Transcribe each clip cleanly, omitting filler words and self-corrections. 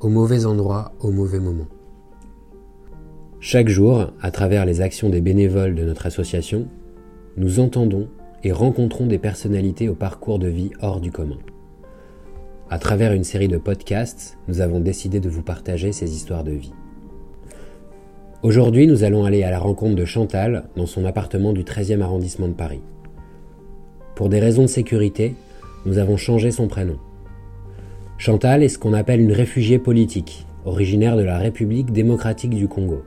au mauvais endroit, au mauvais moment. Chaque jour, à travers les actions des bénévoles de notre association, nous entendons et rencontrons des personnalités au parcours de vie hors du commun. À travers une série de podcasts, nous avons décidé de vous partager ces histoires de vie. Aujourd'hui, nous allons aller à la rencontre de Chantal dans son appartement du 13e arrondissement de Paris. Pour des raisons de sécurité, nous avons changé son prénom. Chantal est ce qu'on appelle une réfugiée politique, originaire de la République démocratique du Congo.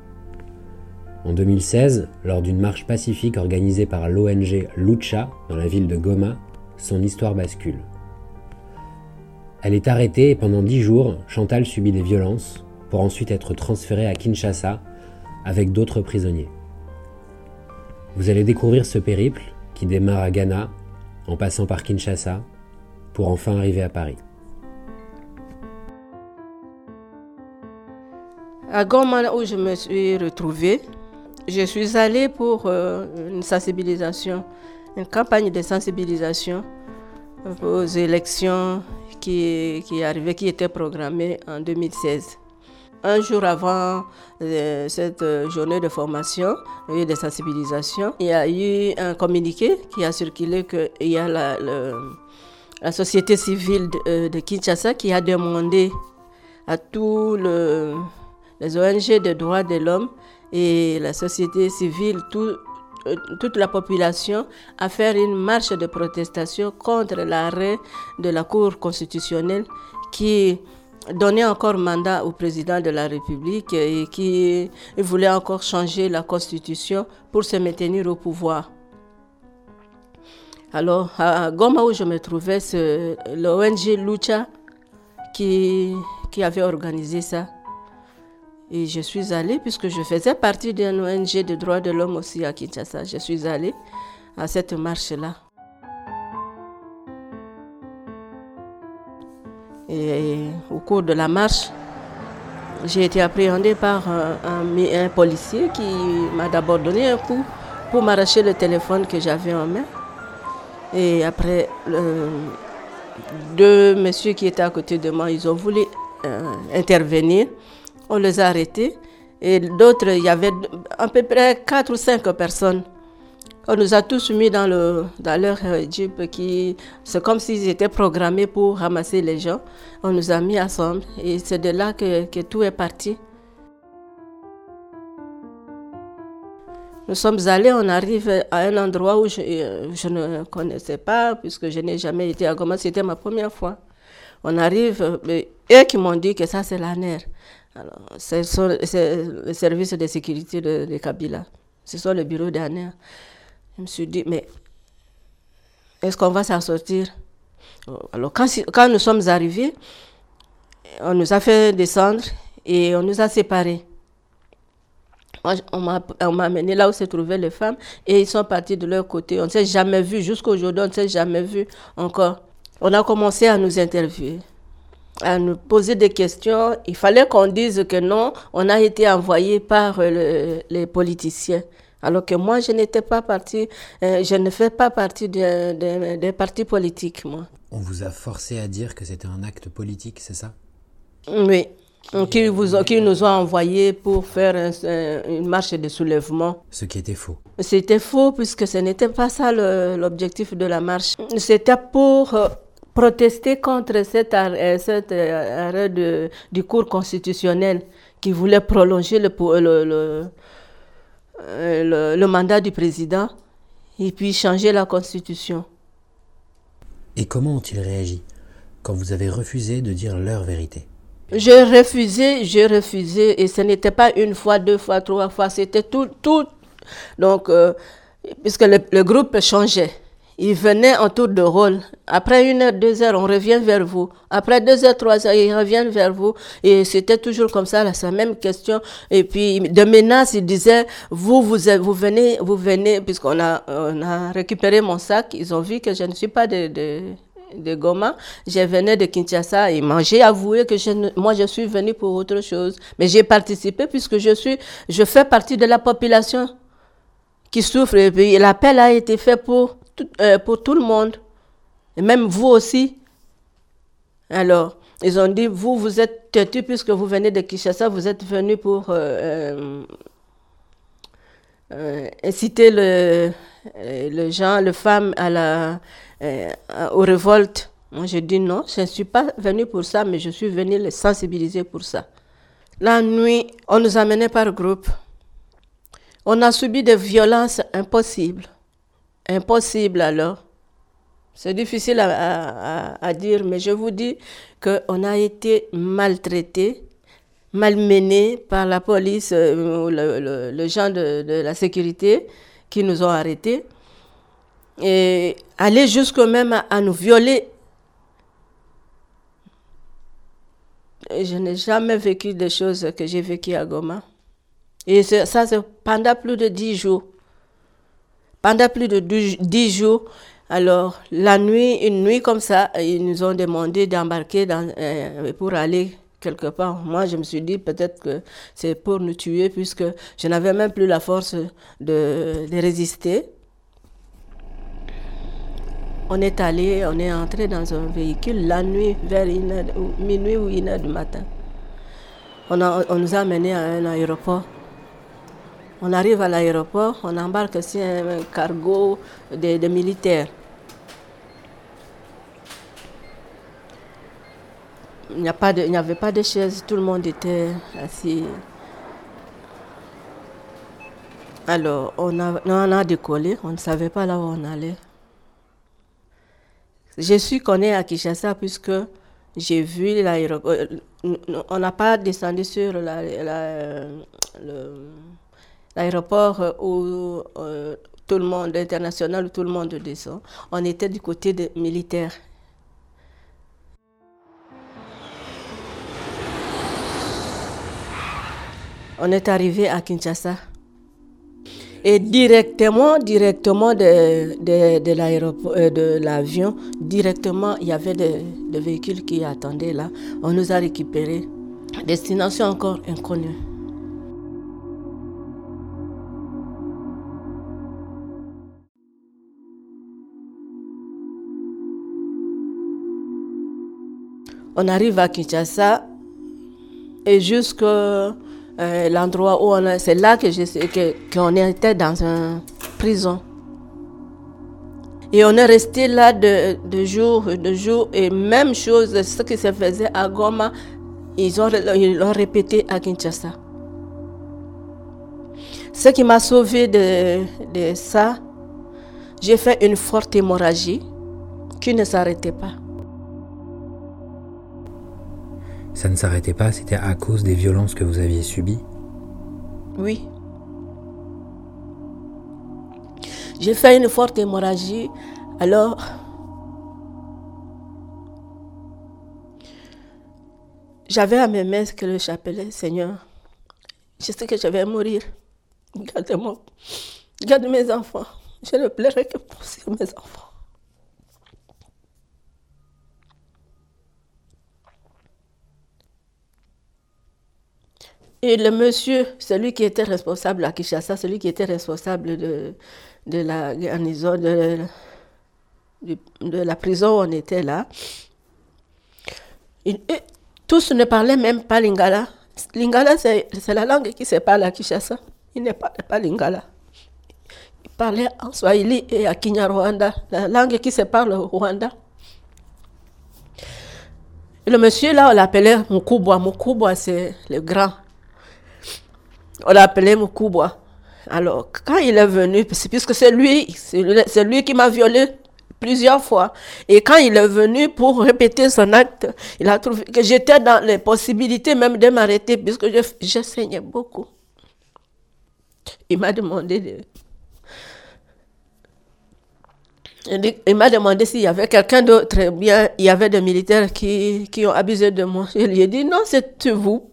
En 2016, lors d'une marche pacifique organisée par l'ONG Lucha dans la ville de Goma, son histoire bascule. Elle est arrêtée et pendant 10 jours, Chantal subit des violences pour ensuite être transférée à Kinshasa avec d'autres prisonniers. Vous allez découvrir ce périple qui démarre à Ghana, en passant par Kinshasa, pour enfin arriver à Paris. À Goma, où je me suis retrouvée, je suis allée pour une sensibilisation, une campagne de sensibilisation aux élections qui étaient programmées en 2016. Un jour avant cette journée de formation et de sensibilisation, il y a eu un communiqué qui a circulé qu'il y a la société civile de Kinshasa qui a demandé à tous les ONG de droits de l'homme et la société civile, toute la population, à faire une marche de protestation contre l'arrêt de la Cour constitutionnelle qui donner encore mandat au président de la République et qui voulait encore changer la Constitution pour se maintenir au pouvoir. Alors, à Goma, où je me trouvais, c'est l'ONG Lucha qui avait organisé ça. Et je suis allée, puisque je faisais partie d'une ONG de droits de l'homme aussi à Kinshasa, je suis allée à cette marche-là. Et au cours de la marche, j'ai été appréhendée par un policier qui m'a d'abord donné un coup pour m'arracher le téléphone que j'avais en main. Et après, deux messieurs qui étaient à côté de moi, ils ont voulu intervenir. On les a arrêtés. Et d'autres, il y avait à peu près 4 ou 5 personnes. On nous a tous mis dans leur jeep, c'est comme s'ils étaient programmés pour ramasser les gens. On nous a mis ensemble et c'est de là que tout est parti. Nous sommes allés, on arrive à un endroit où je ne connaissais pas, puisque je n'ai jamais été à Goma, c'était ma première fois. On arrive, eux qui m'ont dit que ça c'est la NER. Alors, c'est le service de sécurité de Kabila, c'est sur le bureau de la NER. Je me suis dit, mais est-ce qu'on va s'en sortir? Alors, quand nous sommes arrivés, on nous a fait descendre et on nous a séparés. On m'a amené là où se trouvaient les femmes et ils sont partis de leur côté. On ne s'est jamais vus, jusqu'à aujourd'hui, on ne s'est jamais vus encore. On a commencé à nous interviewer, à nous poser des questions. Il fallait qu'on dise que non, on a été envoyé par les politiciens. Alors que moi, je ne fais pas partie des partis politiques, moi. On vous a forcé à dire que c'était un acte politique, c'est ça? Oui, qui nous ont envoyés pour faire une marche de soulèvement. Ce qui était faux. C'était faux, puisque ce n'était pas ça l'objectif de la marche. C'était pour protester contre cet arrêt du Cour constitutionnel qui voulait prolonger le mandat du président et puis changer la Constitution. Et comment ont-ils réagi quand vous avez refusé de dire leur vérité? J'ai refusé et ce n'était pas une fois, deux fois, trois fois, c'était tout. Donc, puisque le groupe changeait, ils venaient en tour de rôle. Après 1 heure, 2 heures, on revient vers vous. Après 2 heures, 3 heures, ils reviennent vers vous. Et c'était toujours comme ça, la même question. Et puis, de menaces, ils disaient, vous venez, puisqu'on a récupéré mon sac. Ils ont vu que je ne suis pas de Goma. Je venais de Kinshasa et j'ai avoué que moi, je suis venue pour autre chose. Mais j'ai participé puisque je fais partie de la population qui souffre. Et puis, l'appel a été fait pour tout le monde, et même vous aussi. Alors, Ils ont dit, vous, vous êtes têtu puisque vous venez de Kinshasa, vous êtes venu pour inciter les gens, les femmes à aux révoltes. Moi, je dis non, je ne suis pas venue pour ça, mais je suis venue les sensibiliser pour ça. La nuit, on nous amenait par groupe. On a subi des violences impossibles. Impossibles alors. C'est difficile à dire, mais je vous dis qu'on a été maltraités, malmenés par la police, le gens de la sécurité qui nous ont arrêtés. Et aller jusqu'au même à nous violer. Et je n'ai jamais vécu des choses que j'ai vécues à Goma. Et ça, c'est pendant plus de 10 jours. Pendant plus de 10 jours, alors la nuit, une nuit comme ça, ils nous ont demandé d'embarquer pour aller quelque part. Moi, je me suis dit peut-être que c'est pour nous tuer puisque je n'avais même plus la force de résister. On est allé, on est entré dans un véhicule la nuit, vers minuit ou 1h du matin. On nous a amenés à un aéroport. On arrive à l'aéroport, on embarque sur un cargo de militaires. Il n'y avait pas de chaise, tout le monde était assis. Alors, on a décollé, on ne savait pas là où on allait. Je suis connue à Kinshasa puisque j'ai vu l'aéroport. On n'a pas descendu sur l'aéroport où tout le monde international, où tout le monde descend. On était du côté des militaires. On est arrivé à Kinshasa. Et directement de l'avion, directement, il y avait des véhicules qui attendaient là. On nous a récupérés. Destination encore inconnue. On arrive à Kinshasa et jusqu'à l'endroit où on est, c'est là qu'on était dans une prison. Et on est resté là de jour. Et même chose, ce qui se faisait à Goma, ils l'ont répété à Kinshasa. Ce qui m'a sauvé de ça, j'ai fait une forte hémorragie qui ne s'arrêtait pas. Ça ne s'arrêtait pas, c'était à cause des violences que vous aviez subies? Oui. J'ai fait une forte hémorragie, alors... J'avais à mes mains que le chapelet, Seigneur. Je sais que je vais mourir. Garde-moi. Garde mes enfants. Je ne pleurerai que pour mes enfants. Et le monsieur, celui qui était responsable à Kinshasa, celui qui était responsable de la garnison, de la prison où on était là, tous ne parlaient même pas Lingala. Lingala, c'est la langue qui se parle à Kinshasa. Ils ne parlaient pas Lingala. Ils parlaient en Swahili et à Kinyarwanda, la langue qui se parle au Rwanda. Et le monsieur là, on l'appelait Mukubwa. Mukubwa, c'est le grand. On l'appelait Mukubwa. Alors, quand il est venu, puisque c'est lui qui m'a violée plusieurs fois, et quand il est venu pour répéter son acte, il a trouvé que j'étais dans les possibilités même de m'arrêter, puisque je saignais beaucoup. Il m'a demandé s'il y avait quelqu'un d'autre, bien, il y avait des militaires qui ont abusé de moi. Je lui ai dit, non, c'est vous.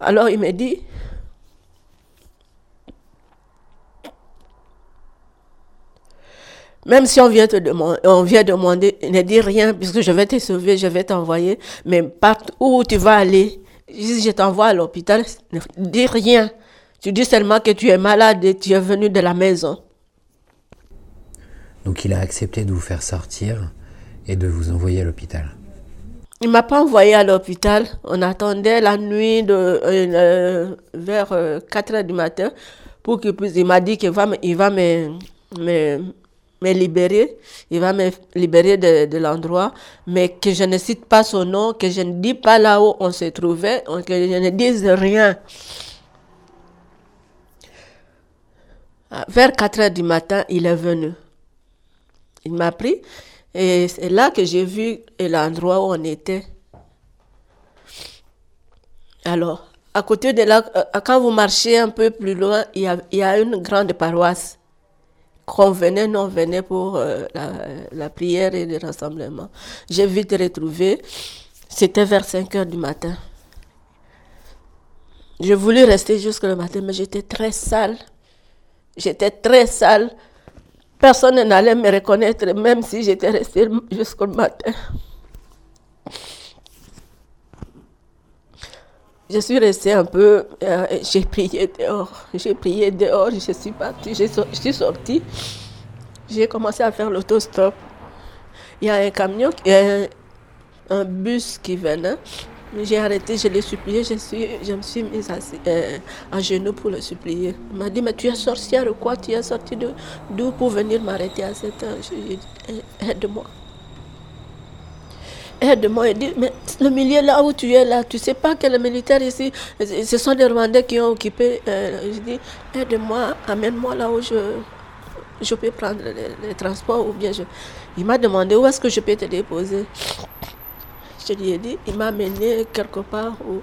Alors il me dit, même si on vient demander, ne dis rien, puisque je vais te sauver, je vais t'envoyer, mais partout où tu vas aller, si je t'envoie à l'hôpital, ne dis rien. Tu dis seulement que tu es malade et tu es venu de la maison. Donc il a accepté de vous faire sortir et de vous envoyer à l'hôpital. Il m'a pas envoyé à l'hôpital. On attendait la nuit vers 4 heures du matin pour qu'il puisse. Il m'a dit qu'il va me libérer. Il va me libérer de l'endroit, mais que je ne cite pas son nom, que je ne dis pas là où on se trouvait, que je ne dise rien. Vers 4 heures du matin, il est venu. Il m'a pris. Et c'est là que j'ai vu l'endroit où on était. Alors, à côté de là, quand vous marchez un peu plus loin, il y a une grande paroisse. Qu'on venait, non, on venait pour la prière et le rassemblement. J'ai vite retrouvé. C'était vers 5 heures du matin. Je voulais rester jusqu'au matin, mais j'étais très sale. Personne n'allait me reconnaître, même si j'étais restée jusqu'au matin. Je suis restée un peu, j'ai prié dehors, je suis partie, je suis sortie. J'ai commencé à faire l'autostop. Il y a un camion, il y a un bus qui venait. J'ai arrêté, je l'ai supplié, je me suis mise à genoux pour le supplier. Il m'a dit, mais tu es sorcière ou quoi? Tu es sortie d'où pour venir m'arrêter à cette heure? J'ai dit, aide-moi. Il dit, mais le milieu là où tu es là, tu ne sais pas que les militaires ici, ce sont des Rwandais qui ont occupé. Je dis, aide-moi, amène-moi là où je peux prendre les transports. Ou bien il m'a demandé, où est-ce que je peux te déposer? Je lui ai dit, il m'a amené quelque part où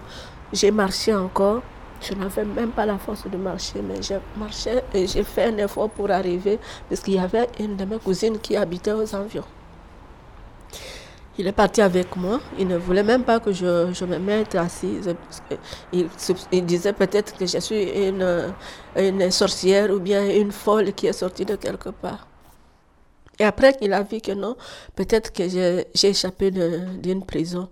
j'ai marché encore. Je n'avais même pas la force de marcher, mais j'ai marché et j'ai fait un effort pour arriver parce qu'il y avait une de mes cousines qui habitait aux environs. Il est parti avec moi. Il ne voulait même pas que je me mette assise. Il disait peut-être que je suis une sorcière ou bien une folle qui est sortie de quelque part. Et après qu'il a vu que non, peut-être que j'ai échappé d'une prison.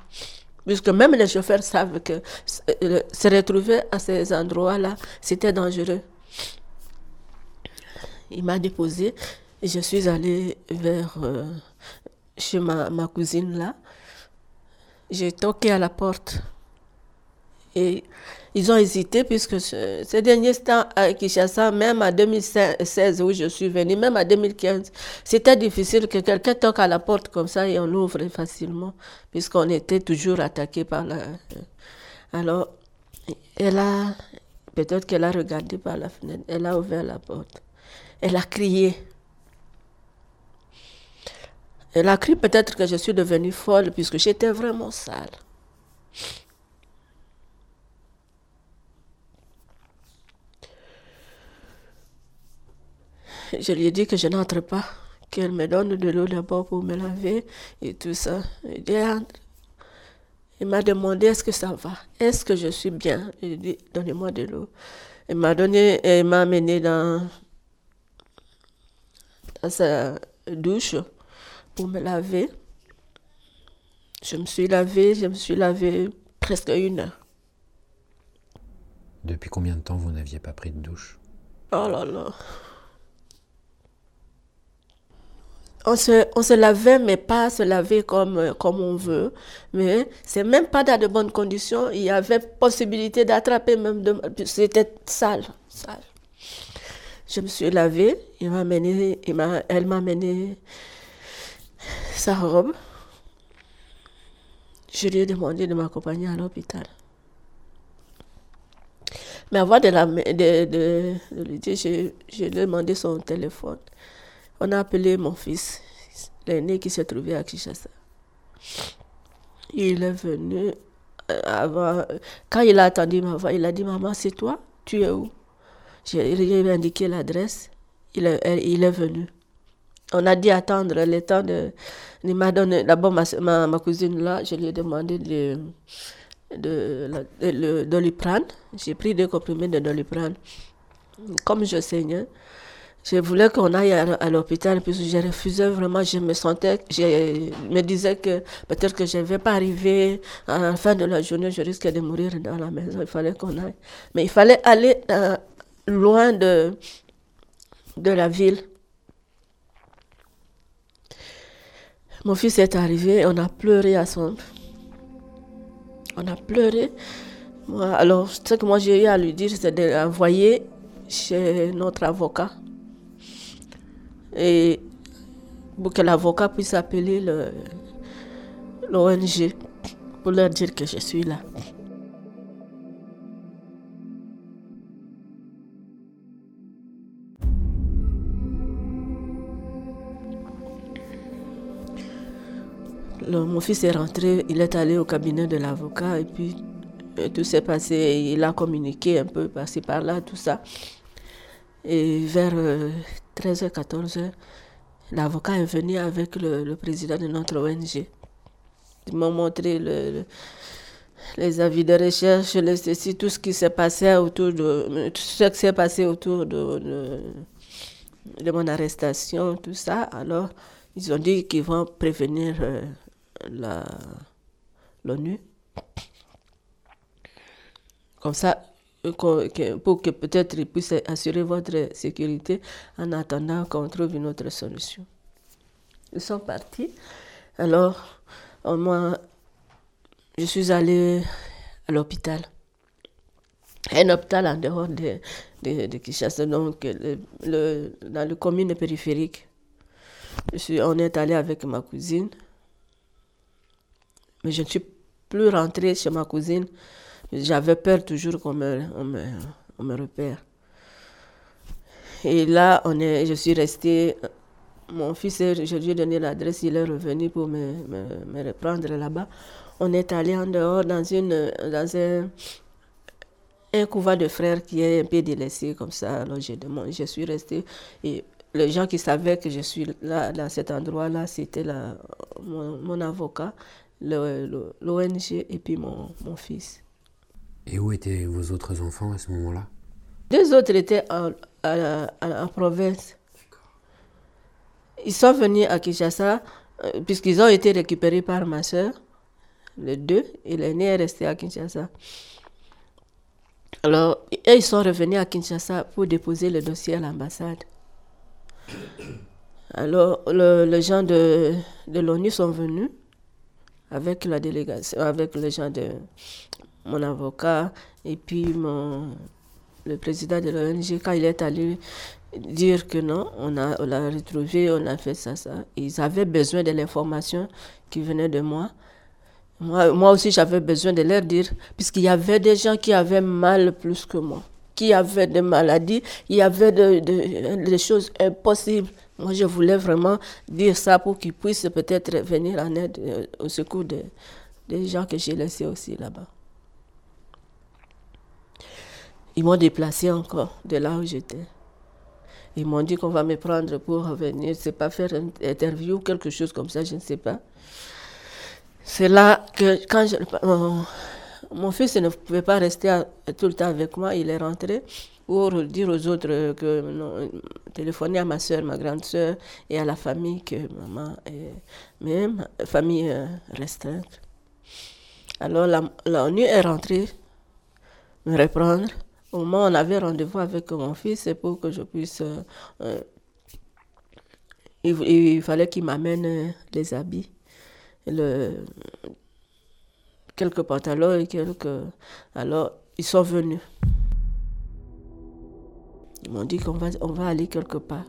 Puisque même les chauffeurs savent que se retrouver à ces endroits-là, c'était dangereux. Il m'a déposé et je suis allée vers chez ma cousine là. J'ai toqué à la porte. Et ils ont hésité puisque ces derniers temps à Kinshasa, même à 2016 où je suis venue, même à 2015, c'était difficile que quelqu'un toque à la porte comme ça et on ouvre facilement puisqu'on était toujours attaqué par la... Alors, peut-être qu'elle a regardé par la fenêtre, elle a ouvert la porte, elle a crié. Elle a crié peut-être que je suis devenue folle puisque j'étais vraiment sale. Je lui ai dit que je n'entre pas, qu'elle me donne de l'eau d'abord pour me laver et tout ça. Il m'a demandé est-ce que ça va, est-ce que je suis bien. Je lui ai dit donnez-moi de l'eau. Il m'a amené dans sa douche pour me laver. Je me suis lavée presque une heure. Depuis combien de temps vous n'aviez pas pris de douche? Oh là là. On se lavait, mais pas se laver comme on veut. Mais c'est même pas dans de bonnes conditions. Il y avait possibilité d'attraper même. C'était sale. Je me suis lavée. Elle m'a amené sa robe. Je lui ai demandé de m'accompagner à l'hôpital. Mais avant de lui dire, je lui ai demandé son téléphone. On a appelé mon fils, l'aîné qui se trouvait à Kinshasa. Il est venu avant. Quand il a attendu ma voix, il a dit « Maman, c'est toi? Tu es où ?» J'ai indiqué l'adresse. Il est venu. On a dit attendre le temps de... Il m'a donné... D'abord, ma cousine là, je lui ai demandé de Doliprane. J'ai pris 2 comprimés de Doliprane. Comme je saignais, je voulais qu'on aille à l'hôpital, puisque je refusais vraiment, je me disais que peut-être que je ne vais pas arriver à la fin de la journée, je risquais de mourir dans la maison, il fallait qu'on aille. Mais il fallait aller loin de la ville. Mon fils est arrivé, on a pleuré ensemble. On a pleuré. Alors, ce que moi j'ai eu à lui dire, c'est d'envoyer chez notre avocat. Et pour que l'avocat puisse appeler l'ONG pour leur dire que je suis là. Mon fils est rentré, il est allé au cabinet de l'avocat et puis tout s'est passé. Il a communiqué un peu par-ci par-là, tout ça. Et vers 13h, 14h, l'avocat est venu avec le président de notre ONG. Ils m'ont montré les avis de recherche, tout ce qui s'est passé autour de, tout ce qui s'est passé autour de mon arrestation, tout ça. Alors, ils ont dit qu'ils vont prévenir l'ONU. Comme ça, pour que peut-être ils puissent assurer votre sécurité en attendant qu'on trouve une autre solution. Ils sont partis. Alors, moi, je suis allée à l'hôpital. Un hôpital en dehors de Kinshasa, donc dans la commune périphérique. On est allé avec ma cousine. Mais je ne suis plus rentrée chez ma cousine. J'avais peur toujours qu'on me repère. Et là, je suis restée. Mon fils, je lui ai donné l'adresse, il est revenu pour me reprendre là-bas. On est allé en dehors dans un couvent de frères qui est un peu délaissé comme ça. Alors je suis restée. Et les gens qui savaient que je suis là, dans cet endroit-là, c'était mon avocat, l'ONG et puis mon fils. Et où étaient vos autres enfants à ce moment-là? Deux autres étaient en province. Ils sont venus à Kinshasa, puisqu'ils ont été récupérés par ma soeur, les deux, et l'aîné est resté à Kinshasa. Alors, ils sont revenus à Kinshasa pour déposer le dossier à l'ambassade. Alors, les gens de l'ONU sont venus avec la délégation, avec les gens de mon avocat et puis le président de l'ONG, quand il est allé dire que non, on l'a retrouvé, on a fait ça, ça. Ils avaient besoin de l'information qui venait de moi. Moi aussi, j'avais besoin de leur dire, puisqu'il y avait des gens qui avaient mal plus que moi, qui avaient des maladies, il y avait des choses impossibles. Moi, je voulais vraiment dire ça pour qu'ils puissent peut-être venir en aide au secours des gens que j'ai laissés aussi là-bas. Ils m'ont déplacé encore de là où j'étais. Ils m'ont dit qu'on va me prendre pour venir, c'est pas faire une interview ou quelque chose comme ça, je ne sais pas. C'est là que quand mon fils ne pouvait pas rester tout le temps avec moi, il est rentré pour dire aux autres que non, téléphoner à ma soeur, ma grande soeur et à la famille que maman est même famille restreinte. Alors l'ONU est rentrée me reprendre. Au moment où on avait rendez-vous avec mon fils, c'est pour que je puisse... il fallait qu'il m'amène les habits, quelques pantalons et quelques... Alors, ils sont venus. Ils m'ont dit qu'on va aller quelque part.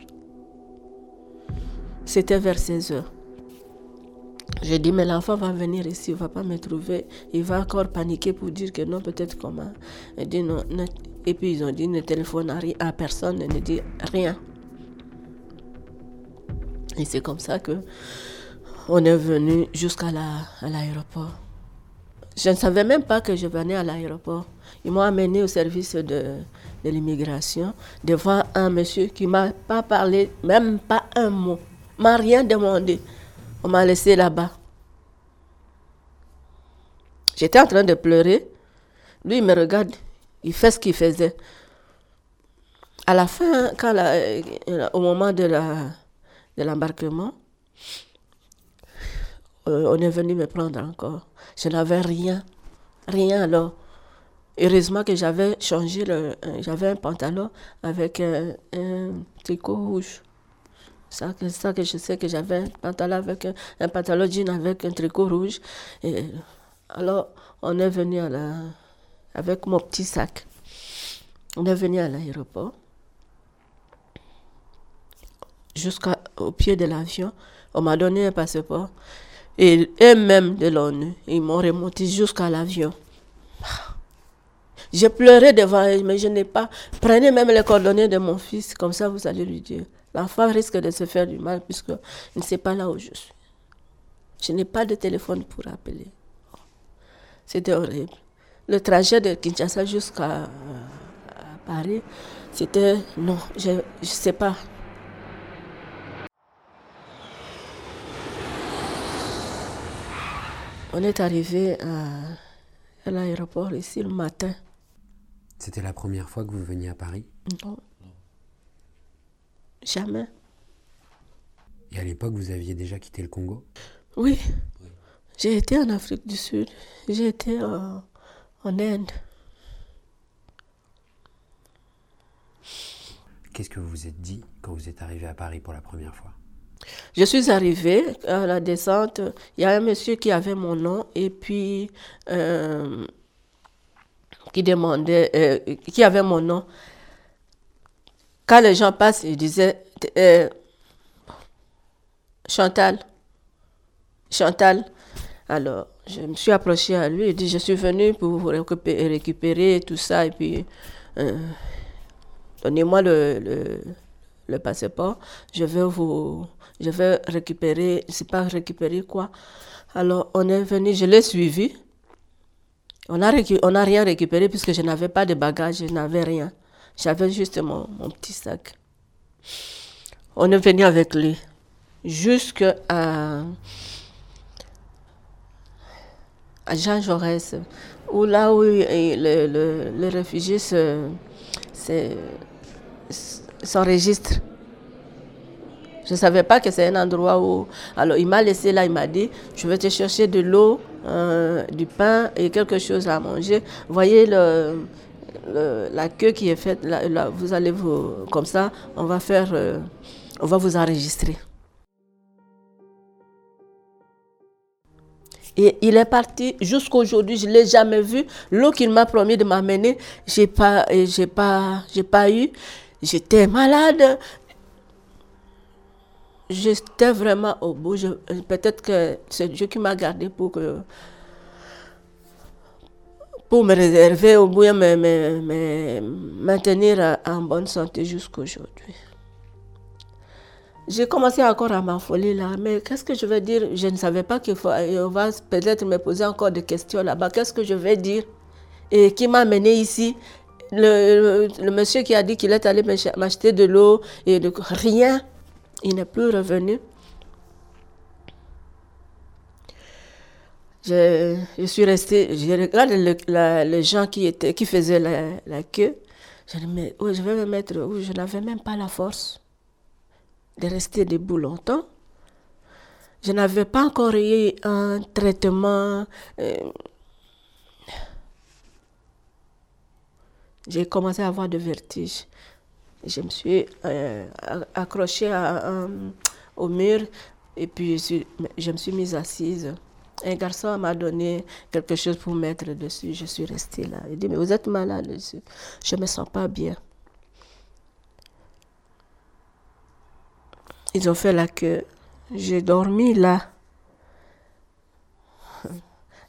C'était vers 16h. J'ai dit, mais l'enfant va venir ici, il ne va pas me trouver. Il va encore paniquer pour dire que non, peut-être comment. Elle dit non. Et puis ils ont dit, ne téléphone à personne, ne dit rien. Et c'est comme ça qu'on est venu jusqu'à l'aéroport. Je ne savais même pas que je venais à l'aéroport. Ils m'ont amené au service de l'immigration devant un monsieur qui ne m'a pas parlé, même pas un mot, ne m'a rien demandé. On m'a laissé là-bas. J'étais en train de pleurer. Lui, il me regarde. Il fait ce qu'il faisait. À la fin, au moment de l'embarquement, on est venu me prendre encore. Je n'avais rien. Rien alors. Heureusement que j'avais changé. J'avais un pantalon avec un tricot rouge. C'est ça que je sais que j'avais un pantalon jean avec un tricot rouge. Et Alors, on est venu avec mon petit sac. On est venu à l'aéroport. Jusqu'au pied de l'avion, on m'a donné un passeport. Et eux-mêmes de l'ONU, ils m'ont remonté jusqu'à l'avion. J'ai pleuré devant eux, mais je n'ai pas... Prenez même les coordonnées de mon fils, comme ça vous allez lui dire. L'enfant risque de se faire du mal, puisqu'il ne sait pas là où je suis. Je n'ai pas de téléphone pour appeler. C'était horrible. Le trajet de Kinshasa jusqu'à Paris, c'était... Non, je ne sais pas. On est arrivé à l'aéroport ici le matin. C'était la première fois que vous veniez à Paris ? Non. Jamais. Et à l'époque, vous aviez déjà quitté le Congo ? Oui. J'ai été en Afrique du Sud. J'ai été en Inde. Qu'est-ce que vous vous êtes dit quand vous êtes arrivé à Paris pour la première fois ? Je suis arrivée à la descente, il y a un monsieur qui avait mon nom et puis qui demandait, qui avait mon nom. Quand les gens passent, ils disaient Chantal. Alors, je me suis approchée à lui, il dit je suis venue pour vous récupérer tout ça et puis donnez-moi le passeport, je vais récupérer, je sais pas récupérer quoi. Alors on est venu, je l'ai suivi. On n'a rien récupéré puisque je n'avais pas de bagages, je n'avais rien. J'avais juste mon petit sac. On est venu avec lui jusqu'à Jean Jaurès, où là où les réfugiés s'enregistrent. Je ne savais pas que c'est un endroit où... Alors, il m'a laissé là, il m'a dit, je vais te chercher de l'eau, du pain et quelque chose à manger. Voyez la queue qui est faite, là, vous allez vous... Comme ça, on va vous enregistrer. Et il est parti jusqu'aujourd'hui, je ne l'ai jamais vu. L'eau qu'il m'a promis de m'amener, j'ai pas eu. J'étais malade. J'étais vraiment au bout. Peut-être que c'est Dieu qui m'a gardée pour me réserver au bout et me maintenir en bonne santé jusqu'aujourd'hui. J'ai commencé encore à m'affoler là, mais qu'est-ce que je vais dire? Je ne savais pas qu'on va peut-être me poser encore des questions là-bas. Qu'est-ce que je vais dire? Et qui m'a amenée ici? Le monsieur qui a dit qu'il est allé m'acheter de l'eau et de rien. Il n'est plus revenu. Je suis restée, je regarde les gens qui faisaient la queue. Je dis, mais où je vais me mettre où? Je n'avais même pas la force de rester debout longtemps. Je n'avais pas encore eu un traitement. J'ai commencé à avoir des vertiges. Je me suis accrochée au mur et puis je me suis mise assise. Un garçon m'a donné quelque chose pour mettre dessus. Je suis restée là. Il dit, mais vous êtes malade. Je ne me sens pas bien. Ils ont fait la queue. J'ai dormi là.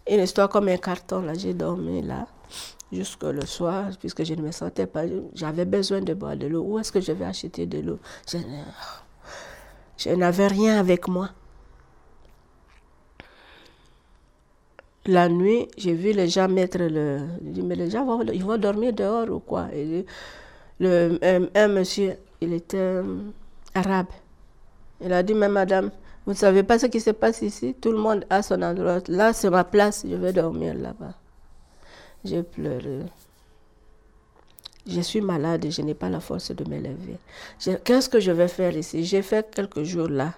Une histoire comme un carton là. J'ai dormi là. Jusque le soir, puisque je ne me sentais pas, j'avais besoin de boire de l'eau. Où est-ce que je vais acheter de l'eau? Je n'avais rien avec moi. La nuit, j'ai vu les gens mettre Je dis, mais les gens ils vont dormir dehors ou quoi? Et un monsieur, il était arabe. Il a dit, mais madame, vous ne savez pas ce qui se passe ici? Tout le monde a son endroit. Là, c'est ma place, je vais dormir là-bas. J'ai pleuré. Je suis malade et je n'ai pas la force de me lever. Qu'est-ce que je vais faire ici? J'ai fait quelques jours là.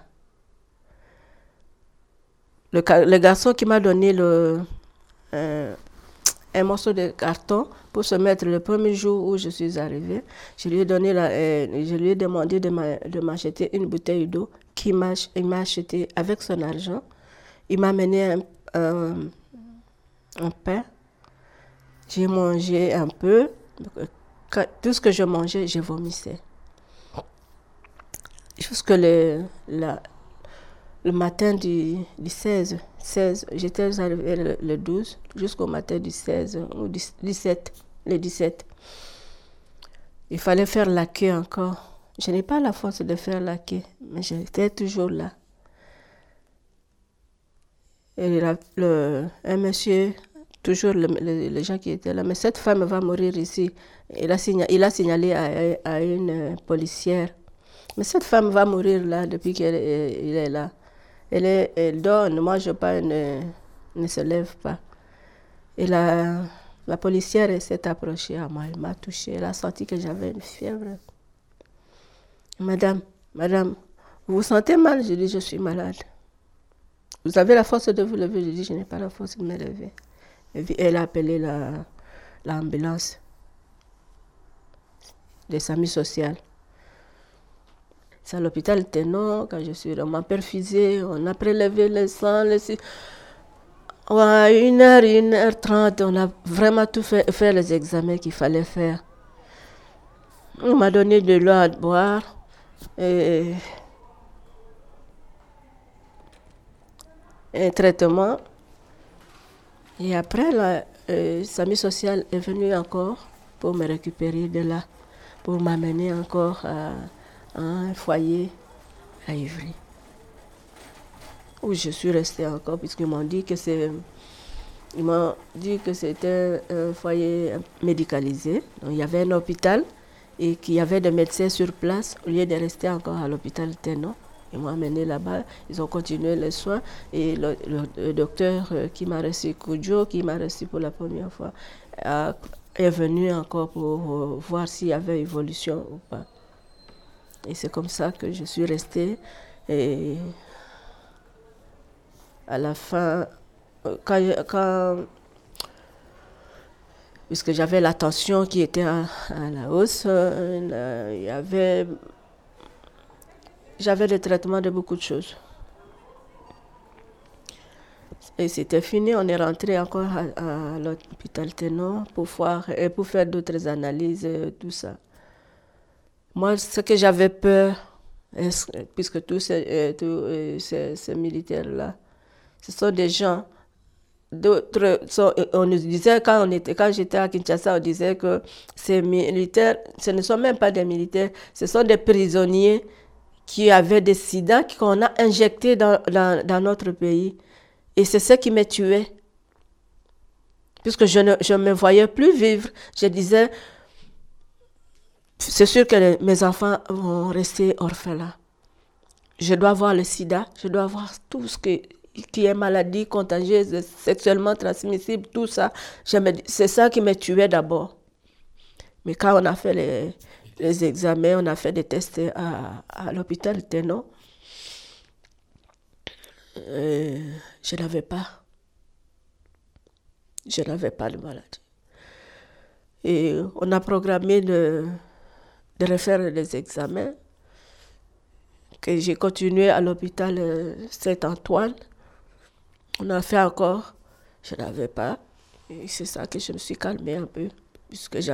Le garçon qui m'a donné un morceau de carton pour se mettre le premier jour où je suis arrivée, je lui ai demandé de m'acheter une bouteille d'eau qu'il m'a achetée avec son argent. Il m'a amené un un pain. J'ai mangé un peu. Tout ce que je mangeais, je vomissais. Jusque le matin du 16, j'étais arrivée le 12, jusqu'au matin du 16 ou du 17, le 17. Il fallait faire la queue encore. Je n'ai pas la force de faire la queue, mais j'étais toujours là. Et un monsieur, toujours les gens qui étaient là, mais cette femme va mourir ici. Il a signalé à une policière. Mais cette femme va mourir là depuis qu'elle est là. Elle dort, ne mange pas, ne se lève pas. Et la policière s'est approchée à moi, elle m'a touchée. Elle a senti que j'avais une fièvre. Madame, vous vous sentez mal? Je dis, je suis malade. Vous avez la force de vous lever? Je dis, je n'ai pas la force de me lever. Et puis elle a appelé l'ambulance des SAMU social. C'est à l'hôpital Ténon, quand je suis là, on m'a perfusé, on a prélevé le sang, à 1h30, on a vraiment tout fait les examens qu'il fallait faire. On m'a donné de l'eau à boire et un traitement. Et après, le SAMU social est venu encore pour me récupérer de là, pour m'amener encore à un foyer à Ivry, où je suis restée encore, puisqu'ils m'ont dit que c'était un foyer médicalisé. Donc, il y avait un hôpital et qu'il y avait des médecins sur place. Au lieu de rester encore à l'hôpital Ténon, ils m'ont amené là-bas, ils ont continué les soins. Et le docteur qui m'a reçu, Koudjo, qui m'a reçu pour la première fois, est venu encore pour voir s'il y avait évolution ou pas. Et c'est comme ça que je suis restée. Et à la fin, puisque j'avais la tension qui était à la hausse, j'avais des traitements de beaucoup de choses. Et c'était fini, on est rentré encore à l'hôpital Ténon pour faire d'autres analyses, tout ça. Moi, ce que j'avais peur, puisque tous ces militaires-là, ce sont des gens. On nous disait, quand j'étais à Kinshasa, on disait que ces militaires, ce ne sont même pas des militaires, ce sont des prisonniers qui avaient des sida qu'on a injectés dans notre pays. Et c'est ce qui me tuait. Puisque je ne me voyais plus vivre, je disais, c'est sûr que mes enfants vont rester orphelins. Je dois avoir le sida, je dois avoir tout ce qui est maladie contagieuse, sexuellement transmissible, tout ça. C'est ça qui me tuait d'abord. Mais quand on a fait les examens, on a fait des tests à l'hôpital Ténon, je n'avais pas. Je n'avais pas de maladie. Et on a programmé de refaire les examens, que j'ai continué à l'hôpital Saint-Antoine. On a fait encore, je n'avais pas. Et c'est ça que je me suis calmée un peu, puisque je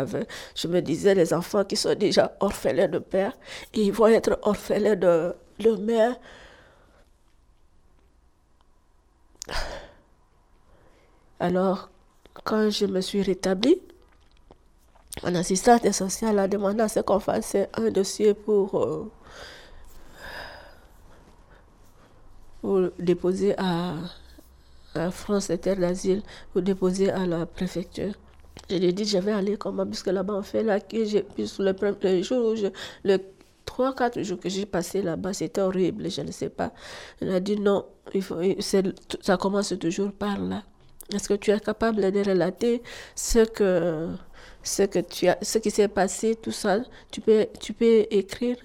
me disais, les enfants qui sont déjà orphelins de père, ils vont être orphelins de mère. Alors, quand je me suis rétablie, mon assistante sociale a demandé à ce qu'on fasse un dossier pour déposer à France Terre d'Asile, pour déposer à la préfecture. Je lui ai dit, je vais aller comment, puisque là-bas on fait la queue. Puisque le jour où les 3-4 jours que j'ai passé là-bas, c'était horrible, je ne sais pas. Elle a dit non, ça commence toujours par là. Est-ce que tu es capable de relater ce qui s'est passé, tout ça, tu peux écrire?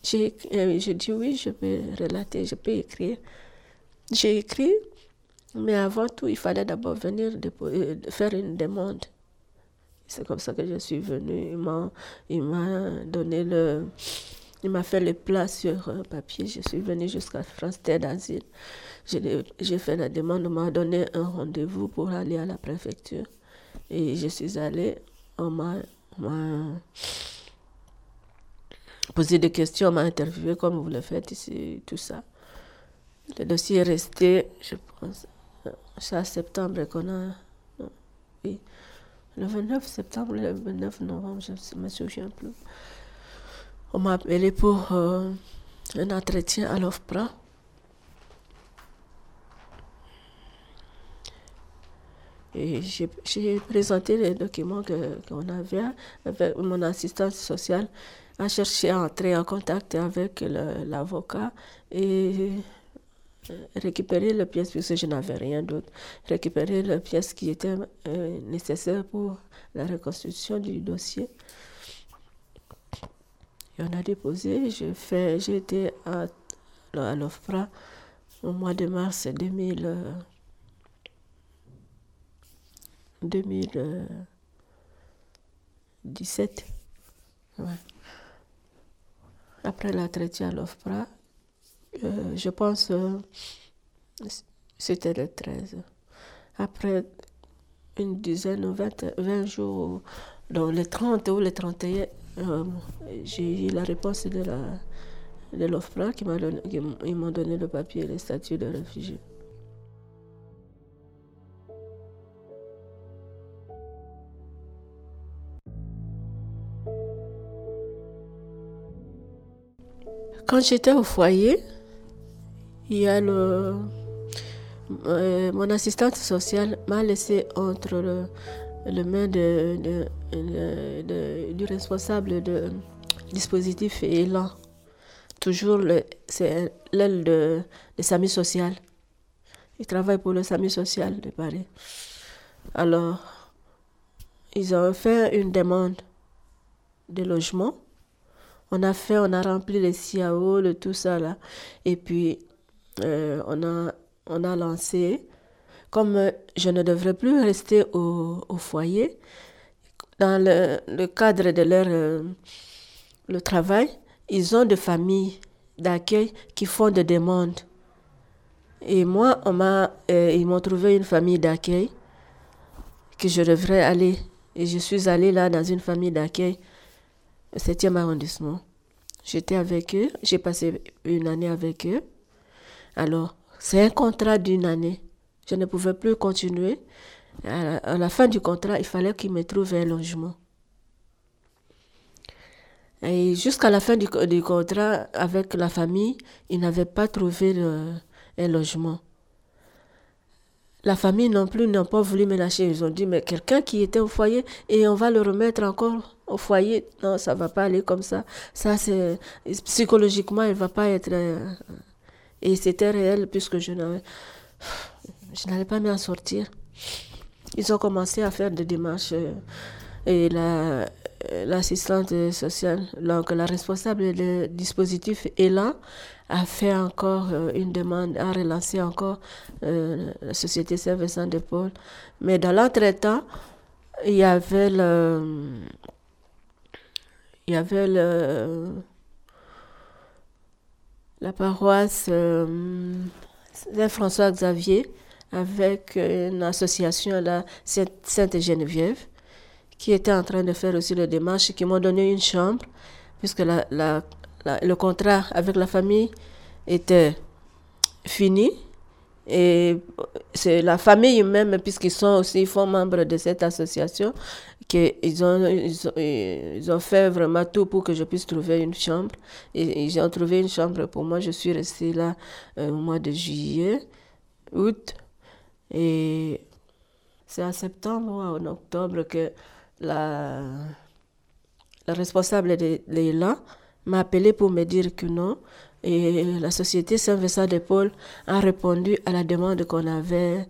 J'ai dit oui, je peux relater, je peux écrire. J'ai écrit, mais avant tout, il fallait d'abord venir faire une demande. C'est comme ça que je suis venue. Il m'a donné Il m'a fait les plats sur papier. Je suis venue jusqu'à France Terre d'Asile. J'ai fait la demande. On m'a donné un rendez-vous pour aller à la préfecture. Et je suis allée. On m'a posé des questions, on m'a interviewé comme vous le faites ici, tout ça. Le dossier est resté, je pense, c'est à septembre qu'on a... Oui, le 29 septembre, le 29 novembre, je ne me souviens plus. On m'a appelé pour un entretien à l'OFPRA. Et j'ai présenté les documents qu'on avait avec mon assistante sociale, a cherché à entrer en contact avec l'avocat et récupérer les pièces, puisque je n'avais rien d'autre, récupérer les pièces qui étaient nécessaires pour la reconstitution du dossier. Et on a déposé, j'ai été à l'OFPRA au mois de mars 2017. Ouais. Après l'entretien à l'OFPRA, je pense que c'était le 13. Après une dizaine ou 20 jours, dans les 30 ou les 31, j'ai eu la réponse de l'OFPRA qui m'ont donné le papier et le statut de réfugié. Quand j'étais au foyer, il y a mon assistante sociale m'a laissé entre les mains du responsable de dispositif Élan. Toujours, c'est l'aile de SAMU social. Il travaille pour le SAMU social de Paris. Alors, ils ont fait une demande de logement. On a rempli les SIAO, tout ça là. Et puis, on a lancé. Comme je ne devrais plus rester au foyer, dans le cadre de leur le travail, ils ont des familles d'accueil qui font des demandes. Et moi, ils m'ont trouvé une famille d'accueil que je devrais aller. Et je suis allée là dans une famille d'accueil. 7e arrondissement. J'étais avec eux, j'ai passé une année avec eux. Alors, c'est un contrat d'une année. Je ne pouvais plus continuer. À la fin du contrat, il fallait qu'ils me trouvent un logement. Et jusqu'à la fin du contrat, avec la famille, ils n'avaient pas trouvé un logement. La famille non plus n'a pas voulu me lâcher. Ils ont dit, mais quelqu'un qui était au foyer, et on va le remettre encore au foyer. Non, ça ne va pas aller comme ça. Ça, c'est psychologiquement, il ne va pas être... Et c'était réel, puisque je n'allais pas m'en sortir. Ils ont commencé à faire des démarches. Et l'assistante sociale, donc la responsable du dispositif Élan, a fait encore une demande, a relancé encore la société Saint Vincent de Paul. Mais dans l'entretemps, il y avait la paroisse Saint François Xavier avec une association là, Sainte Geneviève, qui était en train de faire aussi le démarche, qui m'ont donné une chambre, puisque le contrat avec la famille était fini. Et c'est la famille même, puisqu'ils sont aussi membres de cette association, qu'ils ont fait vraiment tout pour que je puisse trouver une chambre. Et ils ont trouvé une chambre pour moi. Je suis restée là au mois de juillet, août. Et c'est en septembre ou en octobre que la responsable de l'Élan m'a appelé pour me dire que non. Et la société Saint Vincent de Paul a répondu à la demande qu'on avait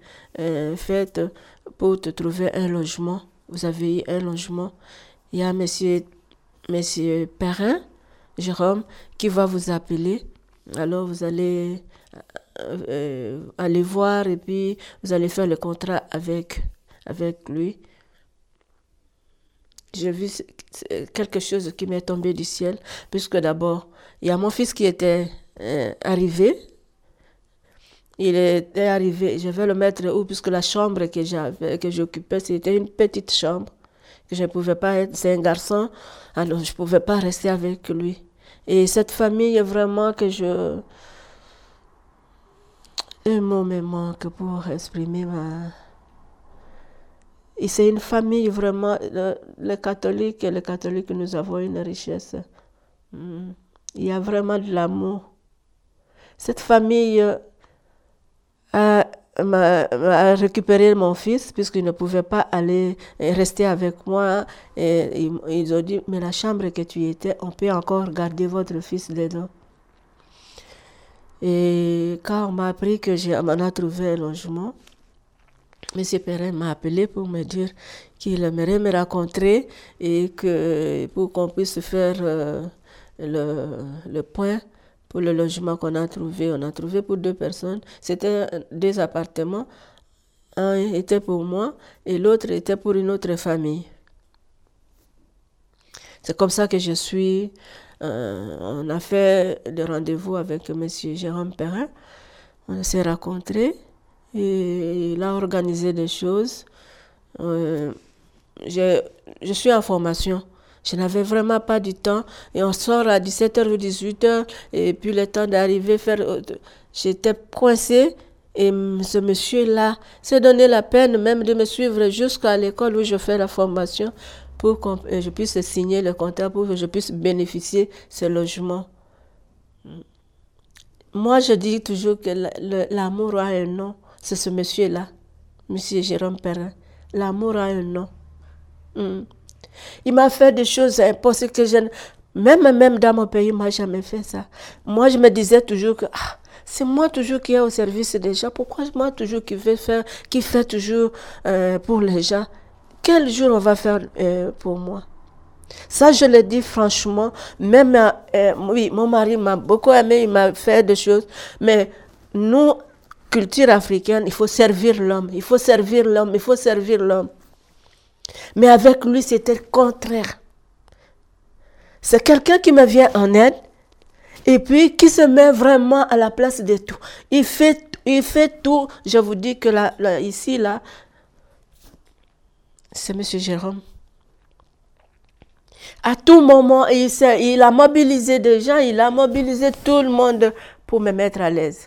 faite pour te trouver un logement. Vous avez eu un logement. Il y a monsieur Perrin, Jérôme, qui va vous appeler. Alors vous allez aller voir et puis vous allez faire le contrat avec lui. j'ai vu quelque chose qui m'est tombé du ciel, puisque d'abord, il y a mon fils qui était arrivé. Il était arrivé, je vais le mettre où, puisque la chambre que j'occupais, c'était une petite chambre, que je ne pouvais pas être, c'est un garçon, alors je ne pouvais pas rester avec lui. Et cette famille, vraiment que je... Un mot me manque pour exprimer ma... Et c'est une famille vraiment, les catholiques, nous avons une richesse. Il y a vraiment de l'amour. Cette famille a récupéré mon fils, puisqu'il ne pouvait pas aller rester avec moi. Et ils ont dit, mais la chambre que tu étais, on peut encore garder votre fils dedans. Et quand on m'a appris que on a trouvé un logement, M. Perrin m'a appelé pour me dire qu'il aimerait me rencontrer et que pour qu'on puisse faire le point pour le logement qu'on a trouvé. On a trouvé pour deux personnes. C'était deux appartements. Un était pour moi et l'autre était pour une autre famille. C'est comme ça que je suis... on a fait des rendez-vous avec M. Jérôme Perrin. On s'est rencontrés. Et il a organisé des choses. Je suis en formation. Je n'avais vraiment pas du temps. Et on sort à 17h ou 18h. Et puis le temps d'arriver, j'étais coincée. Et ce monsieur-là s'est donné la peine même de me suivre jusqu'à l'école où je fais la formation pour que je puisse signer le contrat, pour que je puisse bénéficier de ce logement. Moi, je dis toujours que l'amour a un nom. C'est ce monsieur-là, monsieur Jérôme Perrin. L'amour a un nom. Il m'a fait des choses impossibles que je ne... Même dans mon pays, il ne m'a jamais fait ça. Moi, je me disais toujours que c'est moi toujours qui est au service des gens. Pourquoi moi toujours qui fait toujours pour les gens? Quel jour on va faire pour moi? Ça, je le dis franchement. Même, oui, mon mari m'a beaucoup aimé, il m'a fait des choses. Mais nous... Culture africaine, il faut servir l'homme, il faut servir l'homme, il faut servir l'homme. Mais avec lui, c'était le contraire. C'est quelqu'un qui me vient en aide et puis qui se met vraiment à la place de tout. Il fait tout. Je vous dis que ici, c'est M. Jérôme. À tout moment, il a mobilisé des gens, il a mobilisé tout le monde pour me mettre à l'aise.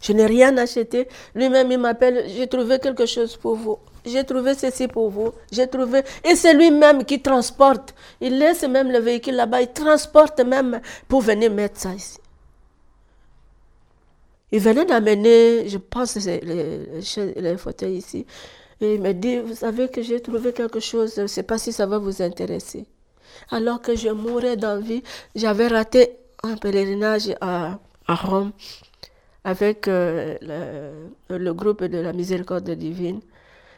Je n'ai rien acheté. Lui-même, il m'appelle. J'ai trouvé quelque chose pour vous. J'ai trouvé ceci pour vous. J'ai trouvé. Et c'est lui-même qui transporte. Il laisse même le véhicule là-bas. Il transporte même pour venir mettre ça ici. Il venait d'amener, je pense, les fauteuils ici. Et il me dit, vous savez que j'ai trouvé quelque chose. Je ne sais pas si ça va vous intéresser. Alors que je mourais d'envie. J'avais raté un pèlerinage à Rome, avec le groupe de la miséricorde divine.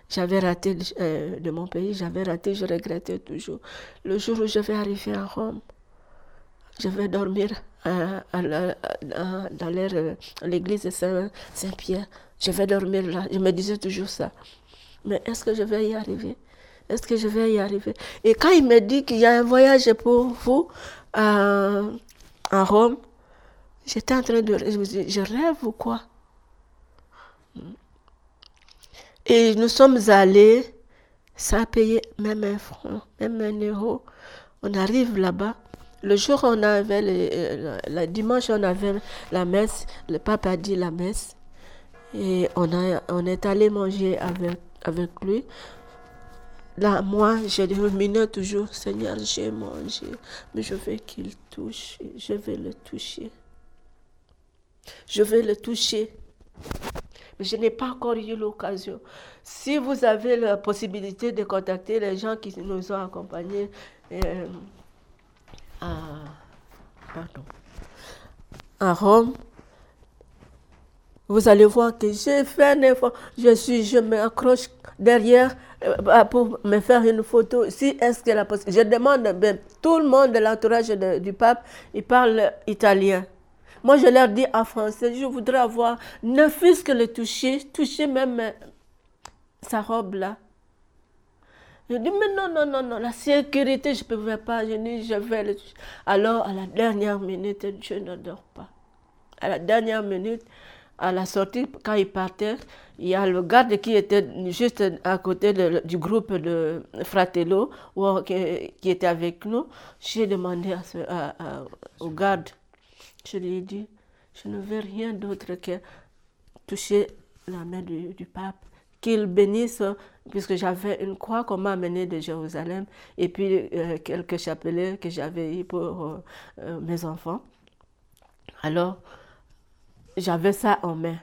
J'avais raté de mon pays, je regrettais toujours. Le jour où je vais arriver à Rome, je vais dormir dans l'église Saint-Pierre. Je vais dormir là, je me disais toujours ça. Mais est-ce que je vais y arriver? Est-ce que je vais y arriver? Et quand il me dit qu'il y a un voyage pour vous à Rome, j'étais en train de... Je me suis dit, je rêve ou quoi? Et nous sommes allés sans payer même un franc, même un euro. On arrive là-bas. Le jour où on avait... Le dimanche, on avait la messe. Le pape a dit la messe. Et on est allé manger avec lui. Là, moi, je ruminais toujours, Seigneur, j'ai mangé. Mais je veux qu'il touche. Je vais le toucher. Je vais le toucher. Mais je n'ai pas encore eu l'occasion. Si vous avez la possibilité de contacter les gens qui nous ont accompagnés à Rome, vous allez voir que j'ai fait un effort. Je m'accroche derrière pour me faire une photo. Si est-ce que la possibilité. Je demande, tout le monde de l'entourage du pape, il parle italien. Moi, je leur dis en français, je voudrais avoir, ne fût-ce que le toucher même sa robe là. Je dis, mais non, non, non, non, la sécurité, je ne pouvais pas. Je dis, je vais. Alors, à la dernière minute, Dieu ne dort pas. À la dernière minute, à la sortie, quand il partait, il y a le garde qui était juste à côté du groupe de Fratello, qui était avec nous. J'ai demandé au garde, je lui ai dit, je ne veux rien d'autre que toucher la main du pape, qu'il bénisse, puisque j'avais une croix qu'on m'a amenée de Jérusalem, et puis quelques chapelets que j'avais eu pour mes enfants. Alors, j'avais ça en main.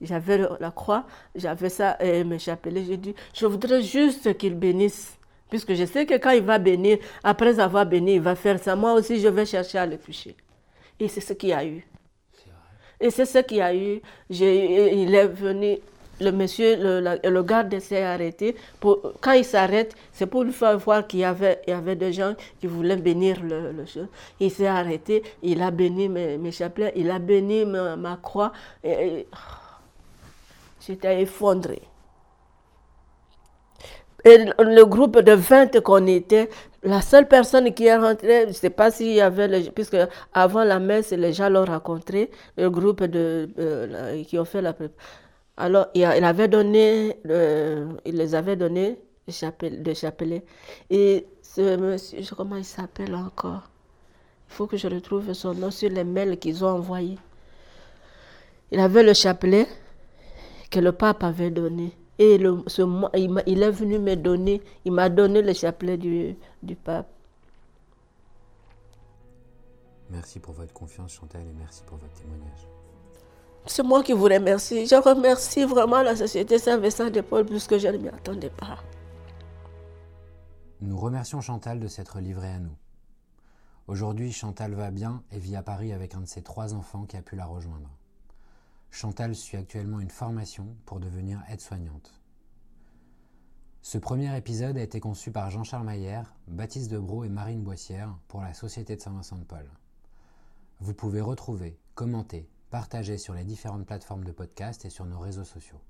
J'avais la croix, j'avais ça et mes chapelets. J'ai dit, je voudrais juste qu'il bénisse, puisque je sais que quand il va bénir, après avoir béni, il va faire ça. Moi aussi, je vais chercher à le toucher. Et c'est ce qu'il y a eu. Et c'est ce qu'il y a eu. Il est venu, le monsieur, le garde s'est arrêté. Quand il s'arrête, c'est pour lui faire voir qu'il y avait des gens qui voulaient bénir le chose. Il s'est arrêté, il a béni mes chapelets, il a béni ma croix. J'étais effondrée. Et le groupe de 20 qu'on était, la seule personne qui est rentrée, je ne sais pas s'il y avait, puisque avant la messe, les gens l'ont rencontré, le groupe qui ont fait la prépa. Alors, il les avait donné des chapelets. Et ce monsieur, comment il s'appelle encore? Il faut que je retrouve son nom sur les mails qu'ils ont envoyés. Il avait le chapelet que le pape avait donné. Et il est venu me donner, il m'a donné le chapelet du pape. Merci pour votre confiance, Chantal, et merci pour votre témoignage. C'est moi qui vous remercie. Je remercie vraiment la Société Saint Vincent de Paul, puisque je ne m'y attendais pas. Nous remercions Chantal de s'être livrée à nous. Aujourd'hui, Chantal va bien et vit à Paris avec un de ses 3 enfants qui a pu la rejoindre. Chantal suit actuellement une formation pour devenir aide-soignante. Ce premier épisode a été conçu par Jean-Charles Maillère, Baptiste Debraux et Marine Boissière pour la Société de Saint Vincent de Paul. Vous pouvez retrouver, commenter, partager sur les différentes plateformes de podcast et sur nos réseaux sociaux.